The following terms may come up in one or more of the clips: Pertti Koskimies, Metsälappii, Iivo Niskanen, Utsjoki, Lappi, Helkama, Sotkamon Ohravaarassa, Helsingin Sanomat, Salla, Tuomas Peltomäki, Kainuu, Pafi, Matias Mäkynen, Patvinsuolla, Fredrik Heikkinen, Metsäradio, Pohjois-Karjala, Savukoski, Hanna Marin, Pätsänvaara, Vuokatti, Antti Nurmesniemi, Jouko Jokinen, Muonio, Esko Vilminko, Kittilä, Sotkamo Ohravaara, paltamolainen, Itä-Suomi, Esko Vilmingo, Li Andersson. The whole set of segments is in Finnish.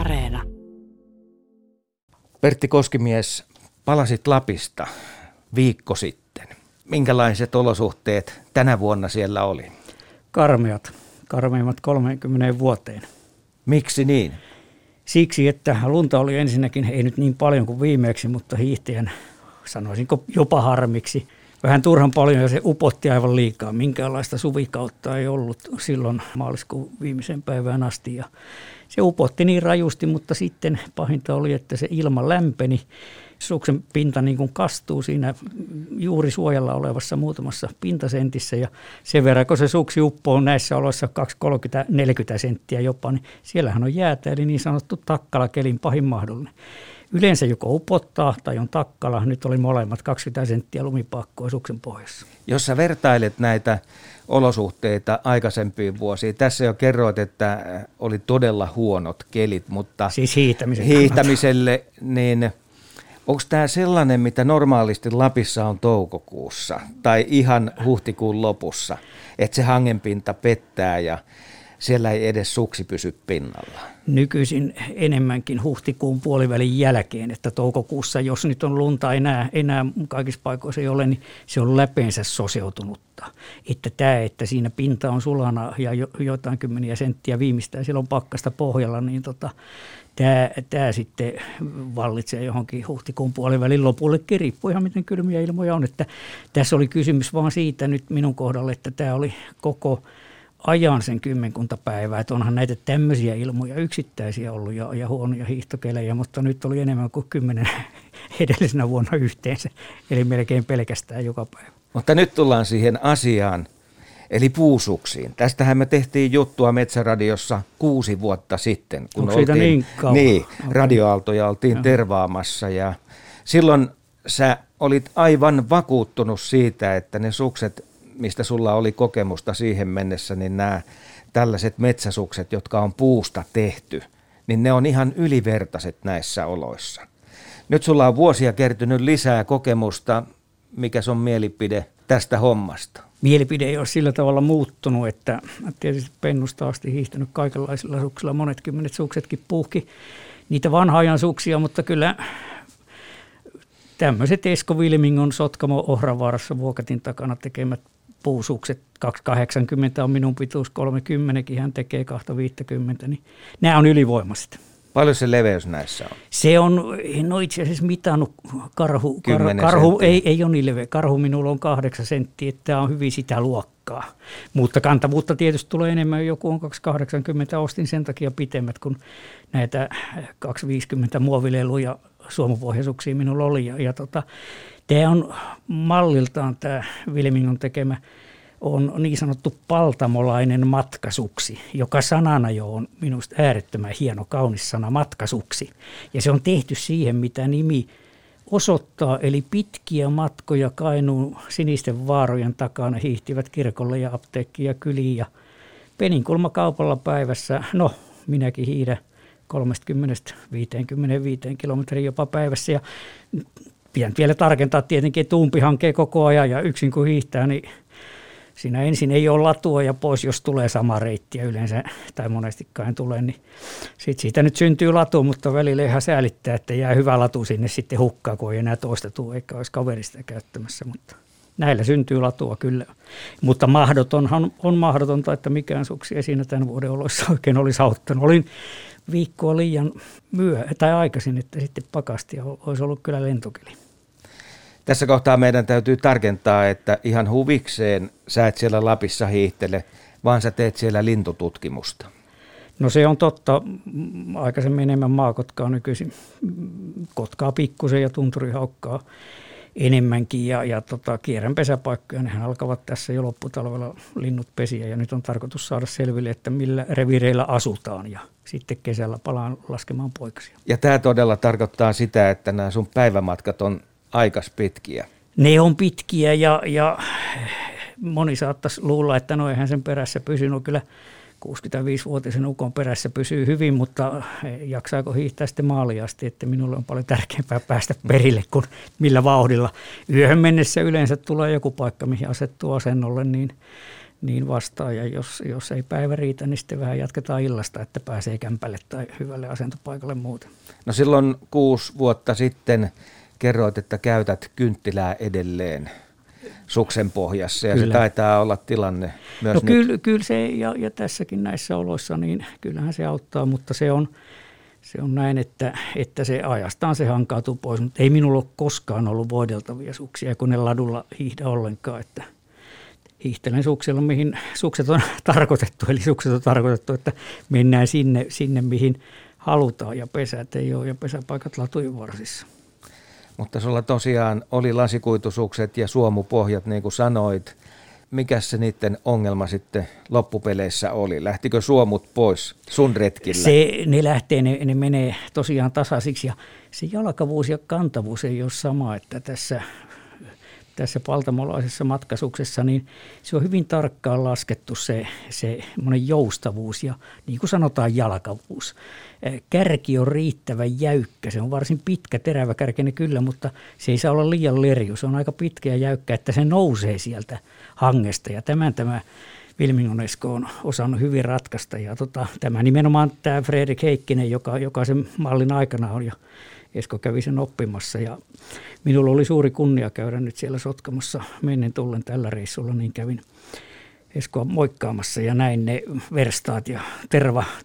Areena. Pertti Koskimies, palasit Lapista viikko sitten. Minkälaiset olosuhteet tänä vuonna siellä oli? Karmeat. Karmeimmat 30 vuoteen. Miksi niin? Siksi, että lunta oli ensinnäkin, ei nyt niin paljon kuin viimeksi, mutta hiihtäjän, sanoisinko jopa harmiksi, vähän turhan paljon ja se upotti aivan liikaa. Minkäänlaista suvikautta ei ollut silloin maaliskuun viimeisen päivään asti. Ja se upotti niin rajusti, mutta sitten pahinta oli, että se ilma lämpeni. Suksen pinta niin kuin kastuu siinä juuri suojalla olevassa muutamassa pintasentissä ja sen verran, kun se suksi uppoo näissä oloissa 2,30-40 senttiä jopa, niin siellähän on jäätä, eli niin sanottu takkalakelin pahin mahdollinen. Yleensä joko upottaa tai on takkala, nyt oli molemmat 20 senttiä lumipakkoa suksen pohjassa. Jos sä vertailet näitä olosuhteita aikaisempiin vuosiin, tässä jo kerroit, että oli todella huonot kelit, mutta siis hiihtämiselle niin onko tämä sellainen, mitä normaalisti Lapissa on toukokuussa tai ihan huhtikuun lopussa, että se hangenpinta pettää ja siellä ei edes suksi pysy pinnalla? Nykyisin enemmänkin huhtikuun puolivälin jälkeen, että toukokuussa, jos nyt on lunta enää kaikissa paikoissa ei ole, niin se on läpeensä soseutunutta. Että tämä, että siinä pinta on sulana ja jotain kymmeniä senttiä viimeistään, siellä on pakkasta pohjalla, niin tämä sitten vallitsee johonkin huhtikuun puolivälin lopullekin, riippuu ihan miten kylmiä ilmoja on. Että tässä oli kysymys vaan siitä nyt minun kohdalle, että tämä oli koko ajan sen kymmenkunta päivää, että onhan näitä tämmöisiä ilmoja yksittäisiä ollut ja huonoja hiihtokelejä, mutta nyt oli enemmän kuin 10 edellisenä vuonna yhteensä, eli melkein pelkästään joka päivä. Mutta nyt tullaan siihen asiaan, eli puusuksiin. Tästähän me tehtiin juttua Metsäradiossa 6 vuotta sitten, kun radioaaltoja oltiin tervaamassa ja silloin sä olit aivan vakuuttunut siitä, että ne sukset, mistä sulla oli kokemusta siihen mennessä, niin nämä tällaiset metsäsukset, jotka on puusta tehty, niin ne on ihan ylivertaiset näissä oloissa. Nyt sulla on vuosia kertynyt lisää kokemusta. Mikä sun mielipide tästä hommasta? Mielipide ei ole sillä tavalla muuttunut, että tietysti pennusta asti hiihtänyt kaikenlaisilla suksilla, monet kymmenet suksetkin puuhki niitä vanha-ajan suksia, mutta kyllä tämmöiset Esko Vilmingon Sotkamon Ohravaarassa Vuokatin takana tekemät puusukset, 2,80 on minun pituus, 30kin hän tekee 2,50, niin nämä on ylivoimaiset. Paljon se leveys näissä on? Se on, no itse asiassa mitannut karhu ei ole niin leveä, karhu minulla on 8 senttiä, että tämä on hyvin sitä luokkaa. Mutta kantavuutta tietysti tulee enemmän, joku on 2,80, ostin sen takia pitemmät kuin näitä 2,50 muovileluja suomupohjasuksia minulla oli. Tämä on malliltaan tämä Vilmingon tekemä. On niin sanottu paltamolainen matkasuksi, joka sanana jo on minusta äärettömän hieno, kaunis sana matkasuksi. Ja se on tehty siihen, mitä nimi osoittaa, eli pitkiä matkoja Kainuun sinisten vaarojen takana hiihtivät kirkolle ja apteekkiin ja kyliin. Ja peninkulmakaupalla päivässä, no minäkin hiihdän 30-55 kilometriä jopa päivässä ja pitää vielä tarkentaa tietenkin, että umpi hankee koko ajan ja yksin kun hiihtää, niin siinä ensin ei ole latua ja pois, jos tulee sama reittiä yleensä, tai monestikaan tulee, niin sitten siitä nyt syntyy latu, mutta välillä ihan säälittää, että jää hyvä latu sinne sitten hukkaan, kun ei enää toista tule, eikä olisi kaverista käyttämässä, mutta näillä syntyy latua kyllä. Mutta mahdotonhan on mahdotonta, että mikään suksi ei siinä tämän vuoden oloissa oikein olisi auttanut. Olin viikkoa liian aikaisin, että sitten pakastia olisi ollut kyllä lentokeli. Tässä kohtaa meidän täytyy tarkentaa, että ihan huvikseen sä et siellä Lapissa hiihtele, vaan sä teet siellä lintututkimusta. No se on totta. Aikaisemmin enemmän maakotkaa nykyisin. Kotkaa pikkusen ja tunturihaukkaa enemmänkin. Kierrän pesäpaikkoja, nehän alkavat tässä jo lopputalvella linnut pesiä. Ja nyt on tarkoitus saada selville, että millä revireillä asutaan ja sitten kesällä palaan laskemaan poikasia. Ja tämä todella tarkoittaa sitä, että nämä sun päivämatkat on aikas pitkiä. Ne on pitkiä ja moni saattaisi luulla, että no eihän sen perässä pysy. No kyllä 65-vuotisen ukon perässä pysyy hyvin, mutta jaksaako hiihtää sitten maaliin asti, että minulle on paljon tärkeämpää päästä perille kuin millä vauhdilla. Yöhön mennessä yleensä tulee joku paikka, mihin asettuu asennolle, niin niin vastaan. Ja jos ei päivä riitä, niin sitten vähän jatketaan illasta, että pääsee kämpälle tai hyvälle asentopaikalle muuten. No silloin 6 vuotta sitten kerroit, että käytät kynttilää edelleen suksen pohjassa, ja kyllä. Se taitaa olla tilanne myös nyt. Kyllä se, ja tässäkin näissä oloissa, niin kyllähän se auttaa, mutta se on näin, että se ajastaan se hankautuu pois, mutta ei minulla ole koskaan ollut voideltavia suksia, kun ne ladulla hiihdä ollenkaan, että hiihtelen suksella, mihin sukset on tarkoitettu, eli sukset on tarkoitettu, että mennään sinne mihin halutaan, ja pesät ei ole, ja pesäpaikat latujen varsissa. Mutta sulla tosiaan oli lasikuitusukset ja suomupohjat, niin kuin sanoit. Mikäs se niiden ongelma sitten loppupeleissä oli? Lähtikö suomut pois sun retkillä? Ne menee tosiaan tasaisiksi, ja se jalkavuus ja kantavuus ei ole sama, että tässä paltamolaisessa matkasuksessa, niin se on hyvin tarkkaan laskettu se joustavuus ja niin kuin sanotaan jalkavuus. Kärki on riittävän jäykkä, se on varsin pitkä, terävä kärkinen kyllä, mutta se ei saa olla liian lerju, se on aika pitkä ja jäykkä, että se nousee sieltä hangesta, ja tämä Vilmingon Esko on osannut hyvin ratkaista, ja tämä nimenomaan tämä Fredrik Heikkinen, joka sen mallin aikana on, ja Esko kävi sen oppimassa, ja minulla oli suuri kunnia käydä nyt siellä Sotkamossa mennen tullen tällä reissulla, niin kävin Eskoa moikkaamassa ja näin ne verstaat, ja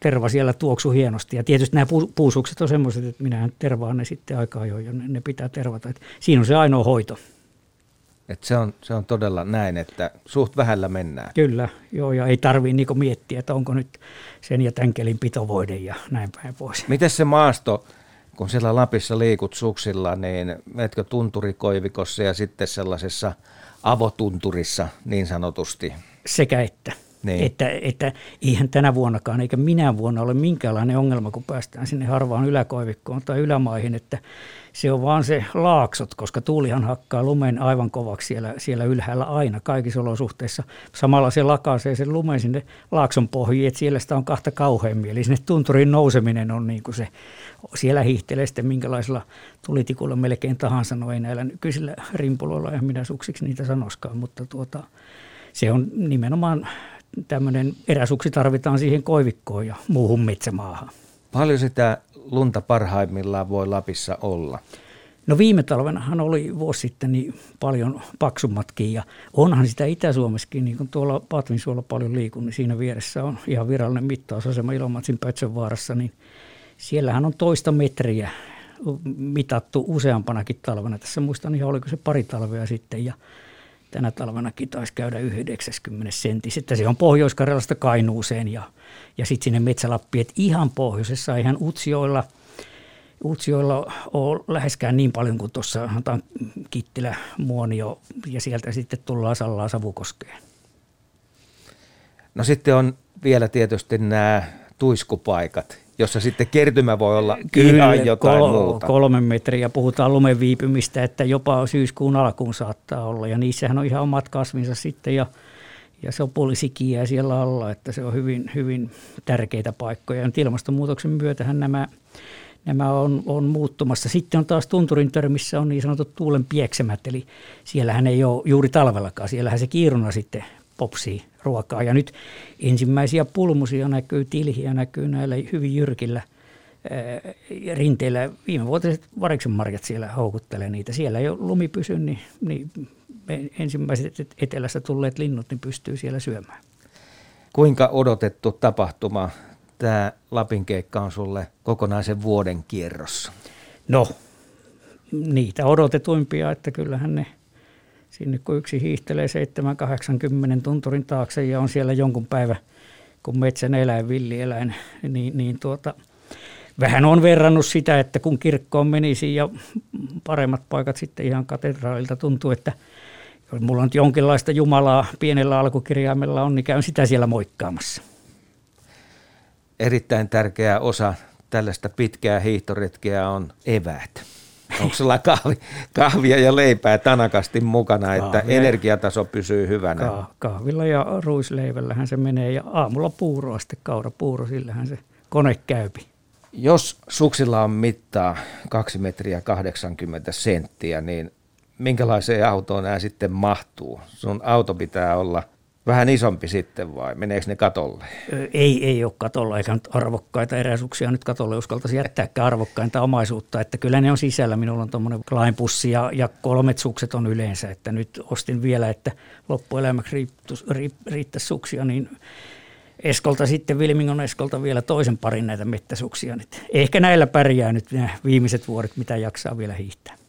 terva siellä tuoksui hienosti, ja tietysti nämä puusukset on semmoiset, että minähän tervaan ne sitten aika ajoin ja ne pitää tervata, että siinä on se ainoa hoito. Et se on todella näin, että suht vähällä mennään. Kyllä, joo, ja ei tarvitse niinku miettiä, että onko nyt sen ja tämän kelin pitovoide ja näin päin pois. Miten se maasto, kun siellä Lapissa liikut suksilla, niin menetkö tunturikoivikossa ja sitten sellaisessa avotunturissa niin sanotusti? Sekä että. Niin. Että eihän tänä vuonnakaan eikä minä vuonna ole minkäänlainen ongelma, kun päästään sinne harvaan yläkoivikkoon tai ylämaihin, että se on vaan se laaksot, koska tuulihan hakkaa lumen aivan kovaksi siellä ylhäällä aina kaikissa olosuhteissa. Samalla se lakaisee sen lumen sinne laakson pohjiin, että siellä sitä on kahta kauheammin. Eli sinne tunturiin nouseminen on niin kuin se, siellä hiihtelee sitten minkälaisella tulitikulla melkein tahansa, no ei näillä nykyisillä rimpuloilla, ja minä suksiksi niitä sanoskaan, mutta se on nimenomaan tämmöinen eräsuksi tarvitaan siihen koivikkoon ja muuhun metsämaahan. Paljon sitä lunta parhaimmillaan voi Lapissa olla? No viime talvenahan oli vuosi sitten niin paljon paksummatkin, ja onhan sitä Itä-Suomessakin, niin kuin tuolla Patvinsuolla paljon liikun, niin siinä vieressä on ihan virallinen mittausasema Ilomantsin Pätsänvaarassa, niin siellähän on toista metriä mitattu useampanakin talvena. Tässä muistan ihan, oliko se pari talvea sitten, ja tänä talvenakin taisi käydä 90 senttiä. Että se on Pohjois-Karjalasta Kainuuseen ja sitten sinne Metsälappiin. Et ihan pohjoisessa eihän Utsjoilla ole läheskään niin paljon kuin tuossa Kittilä, Muonio, ja sieltä sitten tullaan Sallaa Savukoskeen. No sitten on vielä tietysti nämä tuiskupaikat, jossa sitten kertymä voi olla ihan jotain muuta. 3 metriä, puhutaan lumen viipymistä, että jopa syyskuun alkuun saattaa olla, ja niissähän on ihan omat kasvinsa sitten, ja sopulisikiä siellä alla, että se on hyvin, hyvin tärkeitä paikkoja. Ja ilmastonmuutoksen myötähän nämä on muuttumassa. Sitten on taas tunturin törmissä on niin sanotut tuulen pieksemät, eli siellähän ei ole juuri talvellakaan, siellähän se kiiruna sitten popsii ruokaa. Ja nyt ensimmäisiä pulmusia näkyy, tilhiä näkyy näillä hyvin jyrkillä rinteillä. Viimevuotiset variksenmarjat siellä houkuttelee niitä. Siellä ei ole lumi pysy, niin ensimmäiset etelästä tulleet linnut niin pystyy siellä syömään. Kuinka odotettu tapahtuma tämä Lapin keikka on sulle kokonaisen vuoden kierrossa? No, niitä odotetuimpia, että kyllähän ne sinne kun yksi hiihtelee 7-80 tunturin taakse ja on siellä jonkun päivä, kun metsän eläin, villieläin, niin vähän on verrannut sitä, että kun kirkkoon menisi ja paremmat paikat sitten ihan katedraalilta tuntuu, että jos mulla on jonkinlaista Jumalaa pienellä alkukirjaimella on, niin käyn sitä siellä moikkaamassa. Erittäin tärkeä osa tällaista pitkää hiihtoretkeä on eväät. Onko sulla kahvia ja leipää tanakasti mukana, että energiataso pysyy hyvänä? Kahvilla ja ruisleivällähän se menee, ja aamulla puuroa sitten, kaurapuuro, sillähän se kone käypi. Jos suksilla on mittaa 2,80 metriä, niin minkälaiseen autoon nämä sitten mahtuu? Sun auto pitää olla vähän isompi sitten vai meneekö ne katolle? Ei ole katolla eikä nyt arvokkaita eräisuksia nyt katolle uskaltaisi jättääkään arvokkainta omaisuutta, että kyllä ne on sisällä. Minulla on tuommoinen lainpussi ja 3 sukset on yleensä, että nyt ostin vielä, että loppuelämäksi riittäisi suksia, niin Eskolta sitten, Vilmingon Eskolta vielä toisen parin näitä mettäsuksia. Ehkä näillä pärjää nyt nämä viimeiset vuodet, mitä jaksaa vielä hiihtää.